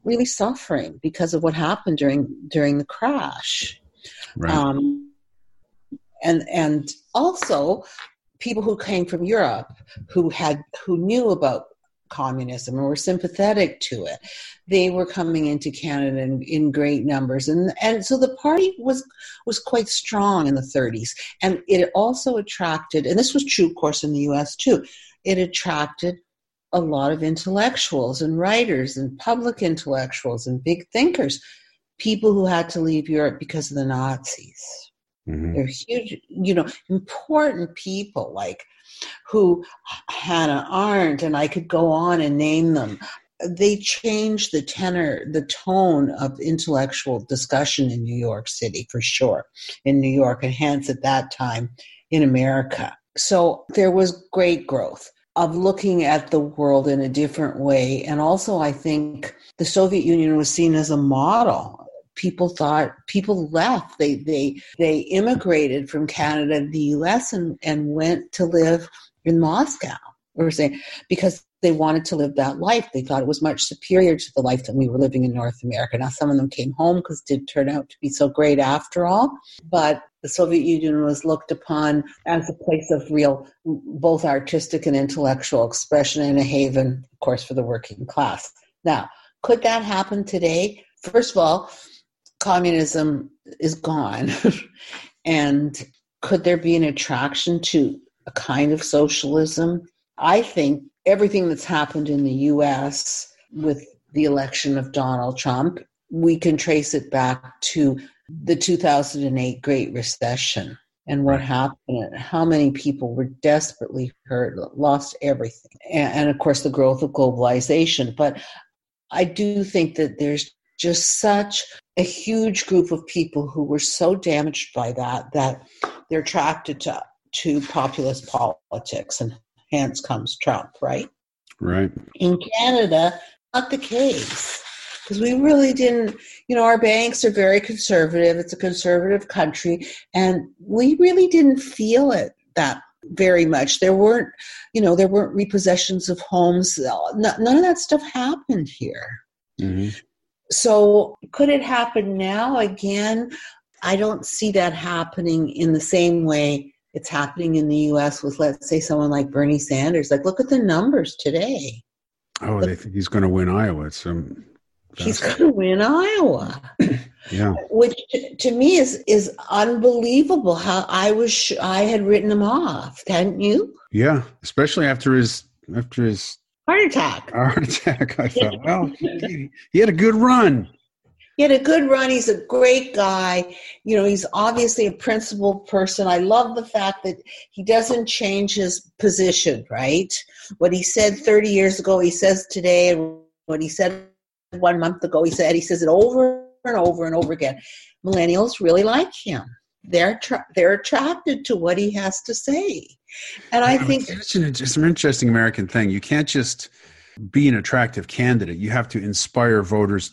really suffering because of what happened during the crash. Right. And also people who came from Europe who knew about communism and were sympathetic to it. They were coming into Canada in great numbers. And so the party was quite strong in the 30s. And it also attracted, and this was true, of course, in the US too, it attracted a lot of intellectuals and writers and public intellectuals and big thinkers, people who had to leave Europe because of the Nazis. Mm-hmm. They're huge, you know, important people like who Hannah Arendt, and I could go on and name them. They changed the tenor, the tone of intellectual discussion in New York City, for sure, in New York, and hence at that time in America. So there was great growth of looking at the world in a different way. And also I think the Soviet Union was seen as a model. People left. They immigrated from Canada to the U.S. and went to live in Moscow were saying, because they wanted to live that life. They thought it was much superior to the life that we were living in North America. Now, some of them came home because it did turn out to be so great after all. But the Soviet Union was looked upon as a place of real, both artistic and intellectual expression, and a haven, of course, for the working class. Now, could that happen today? First of all, communism is gone. And could there be an attraction to a kind of socialism? I think everything that's happened in the U.S. with the election of Donald Trump, we can trace it back to the 2008 Great Recession and what happened, how many people were desperately hurt, lost everything, and of course the growth of globalization. But I do think that there's just such a huge group of people who were so damaged by that, that they're attracted to populist politics, and hence comes Trump, right? Right. In Canada, not the case, because we really didn't, you know, our banks are very conservative. It's a conservative country, and we really didn't feel it that very much. There weren't, you know, there weren't repossessions of homes. None of that stuff happened here. Mm-hmm. So could it happen now again? I don't see that happening in the same way it's happening in the U.S. with, let's say, someone like Bernie Sanders. Like, look at the numbers today. Oh, look, they think he's going to win Iowa. He's going to win Iowa. Yeah. Which, to me, is unbelievable how I had written him off, hadn't you? Yeah, especially after his heart attack. I thought, well, he had a good run. He's a great guy. You know, he's obviously a principled person. I love the fact that he doesn't change his position, right? What he said 30 years ago, he says today, and what he said 1 month ago, he says it over and over and over again. Millennials really like him. They're attracted to what he has to say. And I think it's an interesting American thing. You can't just be an attractive candidate. You have to inspire voters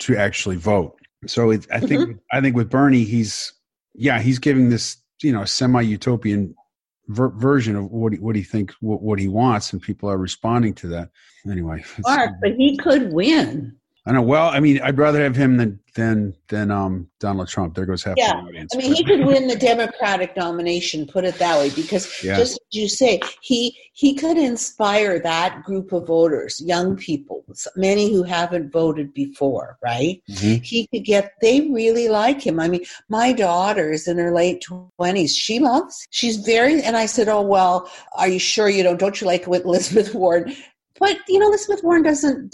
to actually vote. So I think with Bernie, he's giving this, you know, semi-utopian version of what he wants, and people are responding to that. Anyway, Mark, but he could win. I know. Well, I mean, I'd rather have him than Donald Trump. There goes half the audience. I mean, he could win the Democratic nomination, put it that way, because just as you say, he could inspire that group of voters, young people, many who haven't voted before, right? Mm-hmm. They really like him. I mean, my daughter is in her late 20s. And I said, oh, well, are you sure you don't you like it with Elizabeth Warren? But, you know, Elizabeth Warren doesn't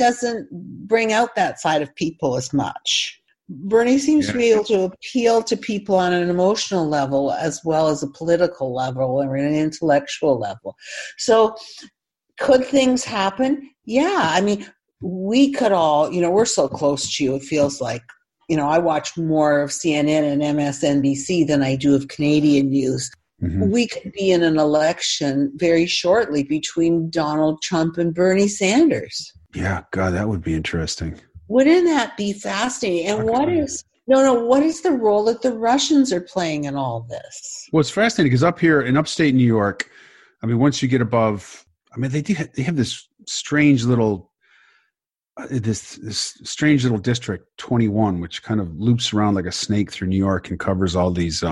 bring out that side of people as much. Bernie seems to be able to appeal to people on an emotional level as well as a political level or an intellectual level. So could things happen? Yeah. I mean, we could all, you know, we're so close to you, it feels like. You know, I watch more of CNN and MSNBC than I do of Canadian news. Mm-hmm. We could be in an election very shortly between Donald Trump and Bernie Sanders. Yeah, God, that would be interesting. Wouldn't that be fascinating? And what is the role that the Russians are playing in all this? Well, it's fascinating because up here in upstate New York, I mean, once you get above, I mean, they have this strange little district 21, which kind of loops around like a snake through New York and covers all these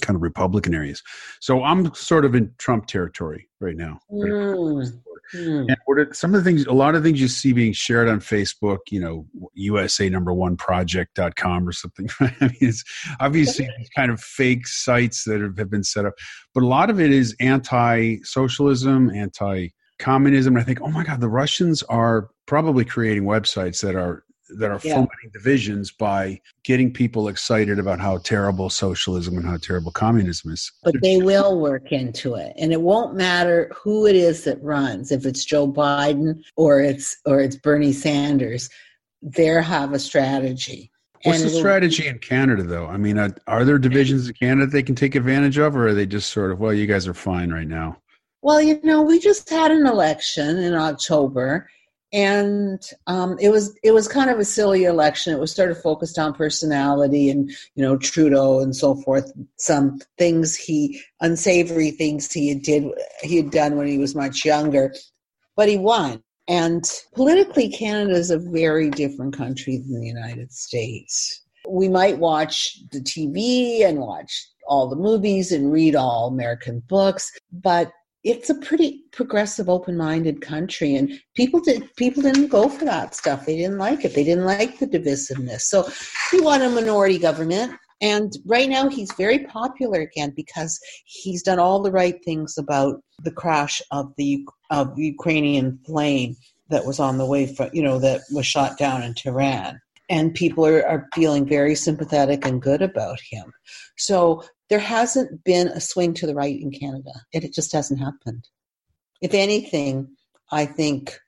kind of Republican areas. So I'm sort of in Trump territory right now. And a lot of things you see being shared on Facebook, you know, USA No. 1 Project.com or something. I mean, it's obviously kind of fake sites that have been set up, but a lot of it is anti-socialism, anti-communism. And I think, oh my God, the Russians are probably creating websites that are fomenting divisions by getting people excited about how terrible socialism and how terrible communism is. But they will work into it, and it won't matter who it is that runs. If it's Joe Biden or it's Bernie Sanders, they'll have a strategy. What's the strategy in Canada, though? I mean, are there divisions in Canada they can take advantage of, or are they just sort of, well, you guys are fine right now? Well, you know, we just had an election in October, And it was kind of a silly election. It was sort of focused on personality and, you know, Trudeau and so forth. Some things unsavory things he had done when he was much younger, but he won. And politically, Canada is a very different country than the United States. We might watch the TV and watch all the movies and read all American books, but it's a pretty progressive, open-minded country, and people didn't go for that stuff. They didn't like it. They didn't like the divisiveness. So he won a minority government, and right now he's very popular again because he's done all the right things about the crash of the Ukrainian plane that was on the way from, you know, that was shot down in Tehran, and people are feeling very sympathetic and good about him. So there hasn't been a swing to the right in Canada. It just hasn't happened. If anything, I think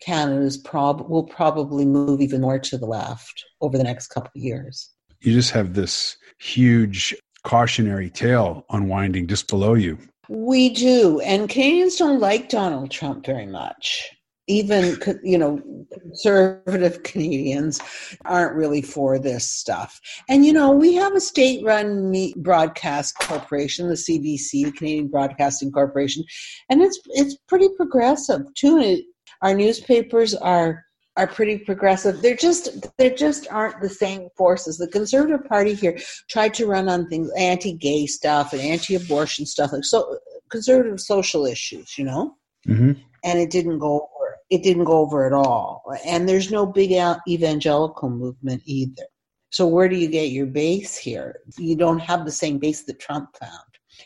Canada's will probably move even more to the left over the next couple of years. You just have this huge cautionary tale unwinding just below you. We do. And Canadians don't like Donald Trump very much. Even, you know, conservative Canadians aren't really for this stuff. And, you know, we have a state-run broadcast corporation, the CBC, the Canadian Broadcasting Corporation, and it's pretty progressive too. And our newspapers are pretty progressive. There just aren't the same forces. The Conservative Party here tried to run on things, anti-gay stuff and anti-abortion stuff, like so conservative social issues, you know, mm-hmm. And it didn't go. It didn't go over at all. And there's no big evangelical movement either. So where do you get your base here? You don't have the same base that Trump found.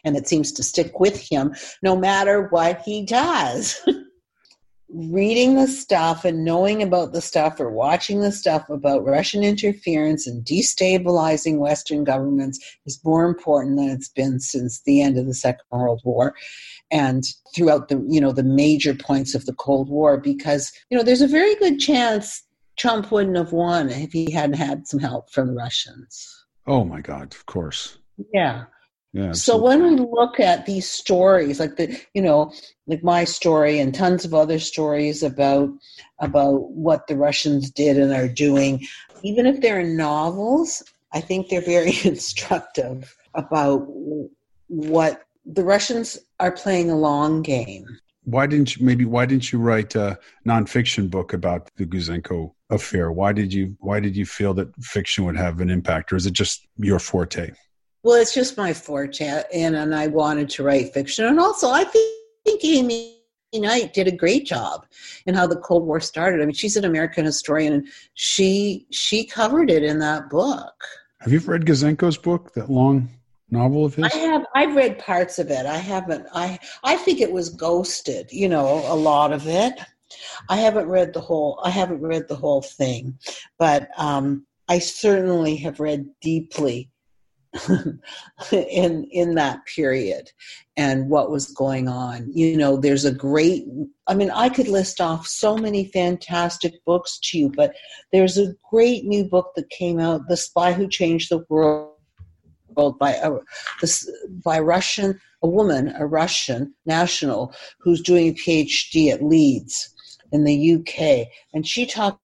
And it seems to stick with him no matter what he does. Reading the stuff and knowing about the stuff or watching the stuff about Russian interference and destabilizing Western governments is more important than it's been since the end of the Second World War and throughout the, you know, the major points of the Cold War, because, you know, there's a very good chance Trump wouldn't have won if he hadn't had some help from the Russians. Oh my God, of course. Yeah. Yeah, so when we look at these stories, like the, you know, like my story and tons of other stories about what the Russians did and are doing, even if they're novels, I think they're very instructive about what the Russians are playing a long game. Why didn't you write a nonfiction book about the Gouzenko affair? Why did you feel that fiction would have an impact, or is it just your forte? Well, it's just my forte, and I wanted to write fiction. And also, I think Amy Knight did a great job in how the Cold War started. I mean, she's an American historian, and she covered it in that book. Have you read Gouzenko's book, that long novel of his? I have. I've read parts of it. I haven't. I think it was ghosted, you know, a lot of it. I haven't read the whole thing, but I certainly have read deeply in that period and what was going on. You know, there's a great, I mean, I could list off so many fantastic books to you, but there's a great new book that came out, The Spy Who Changed the World, by a Russian national who's doing a PhD at Leeds in the UK. And she talks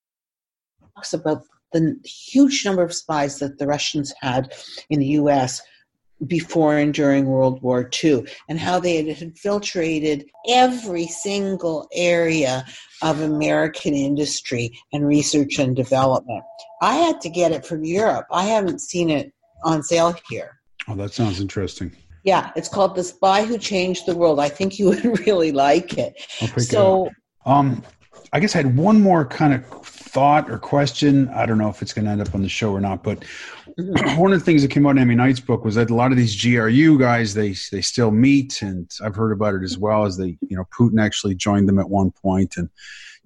about the huge number of spies that the Russians had in the U.S. before and during World War II, and how they had infiltrated every single area of American industry and research and development. I had to get it from Europe. I haven't seen it on sale here. Oh, that sounds interesting. Yeah, it's called The Spy Who Changed the World. I think you would really like it. So, I guess I had one more kind of thought or question. I don't know if it's going to end up on the show or not, but one of the things that came out in Amy Knight's book was that a lot of these GRU guys, they still meet, and I've heard about it as well, as they, you know, Putin actually joined them at one point, and,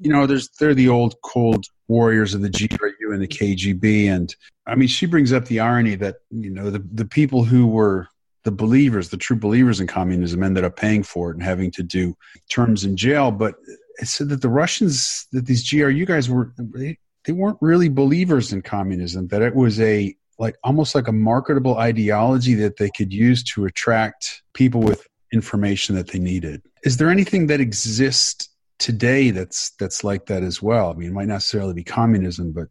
you know, they're the old cold warriors of the GRU and the KGB, and I mean, she brings up the irony that, you know, the people who were the believers, the true believers in communism, ended up paying for it and having to do terms in jail, but it said that the Russians, that these GRU guys they weren't really believers in communism, that it was almost like a marketable ideology that they could use to attract people with information that they needed. Is there anything that exists today that's like that as well. I mean, it might not necessarily be communism, but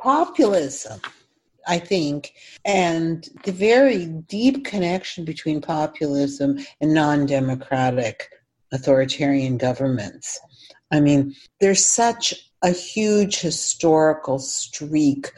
populism, I think, and the very deep connection between populism and non-democratic authoritarian governments. I mean, there's such a huge historical streak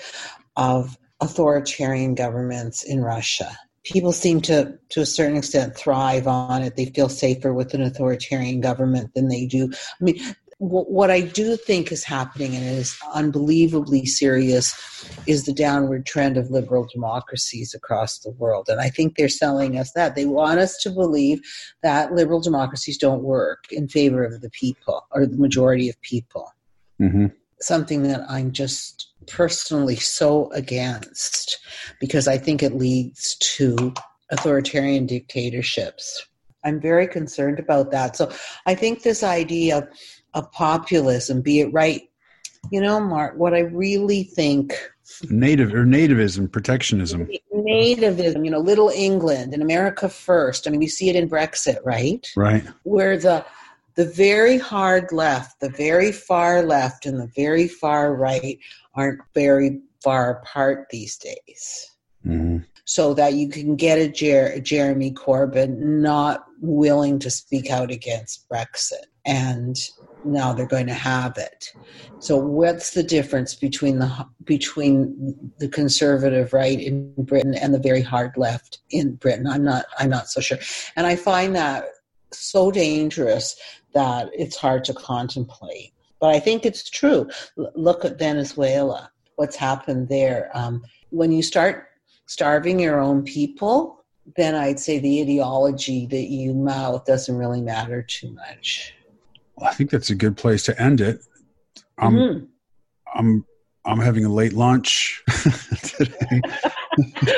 of authoritarian governments in Russia. People seem to a certain extent, thrive on it. They feel safer with an authoritarian government than they do. I mean, what I do think is happening, and it is unbelievably serious, is the downward trend of liberal democracies across the world. And I think they're selling us that. They want us to believe that liberal democracies don't work in favor of the people or the majority of people. Mm-hmm. Something that I'm just personally so against, because I think it leads to authoritarian dictatorships. I'm very concerned about that. So I think this idea of populism, be it right, you know, Mark, what I really think... Nativism, protectionism. Nativism, you know, Little England and America first. I mean, we see it in Brexit, right? Right. Where the very hard left, the very far left, and the very far right aren't very far apart these days. Mm-hmm. So that you can get a Jeremy Corbyn not willing to speak out against Brexit. And now they're going to have it. So what's the difference between the conservative right in Britain and the very hard left in Britain? I'm not so sure. And I find that so dangerous that it's hard to contemplate. But I think it's true. Look at Venezuela, what's happened there. When you start starving your own people, then I'd say the ideology that you mouth doesn't really matter too much. Well, I think that's a good place to end it. I'm having a late lunch today.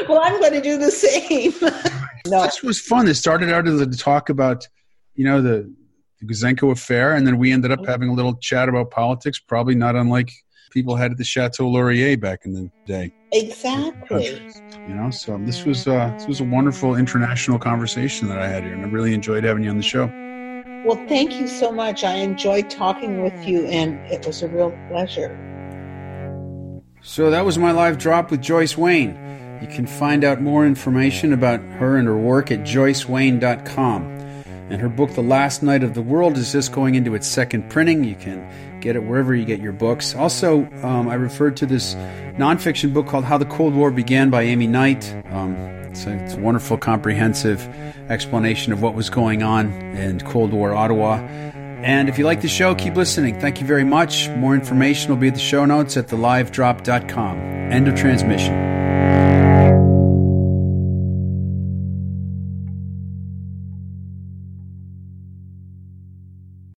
Well, I'm going to do the same. No. This was fun. It started out as a talk about, you know, the Gouzenko affair, and then we ended up having a little chat about politics, probably not unlike people had at the Chateau Laurier back in the day. Exactly. You know, so this was a wonderful international conversation that I had here, and I really enjoyed having you on the show. Well, thank you so much. I enjoyed talking with you, and it was a real pleasure. So that was my live drop with Joyce Wayne. You can find out more information about her and her work at joycewayne.com. And her book, The Last Night of the World, is just going into its second printing. You can get it wherever you get your books. Also, I referred to this nonfiction book called How the Cold War Began by Amy Knight. It's a wonderful, comprehensive explanation of what was going on in Cold War Ottawa. And if you like the show, keep listening. Thank you very much. More information will be at the show notes at thelivedrop.com. End of transmission.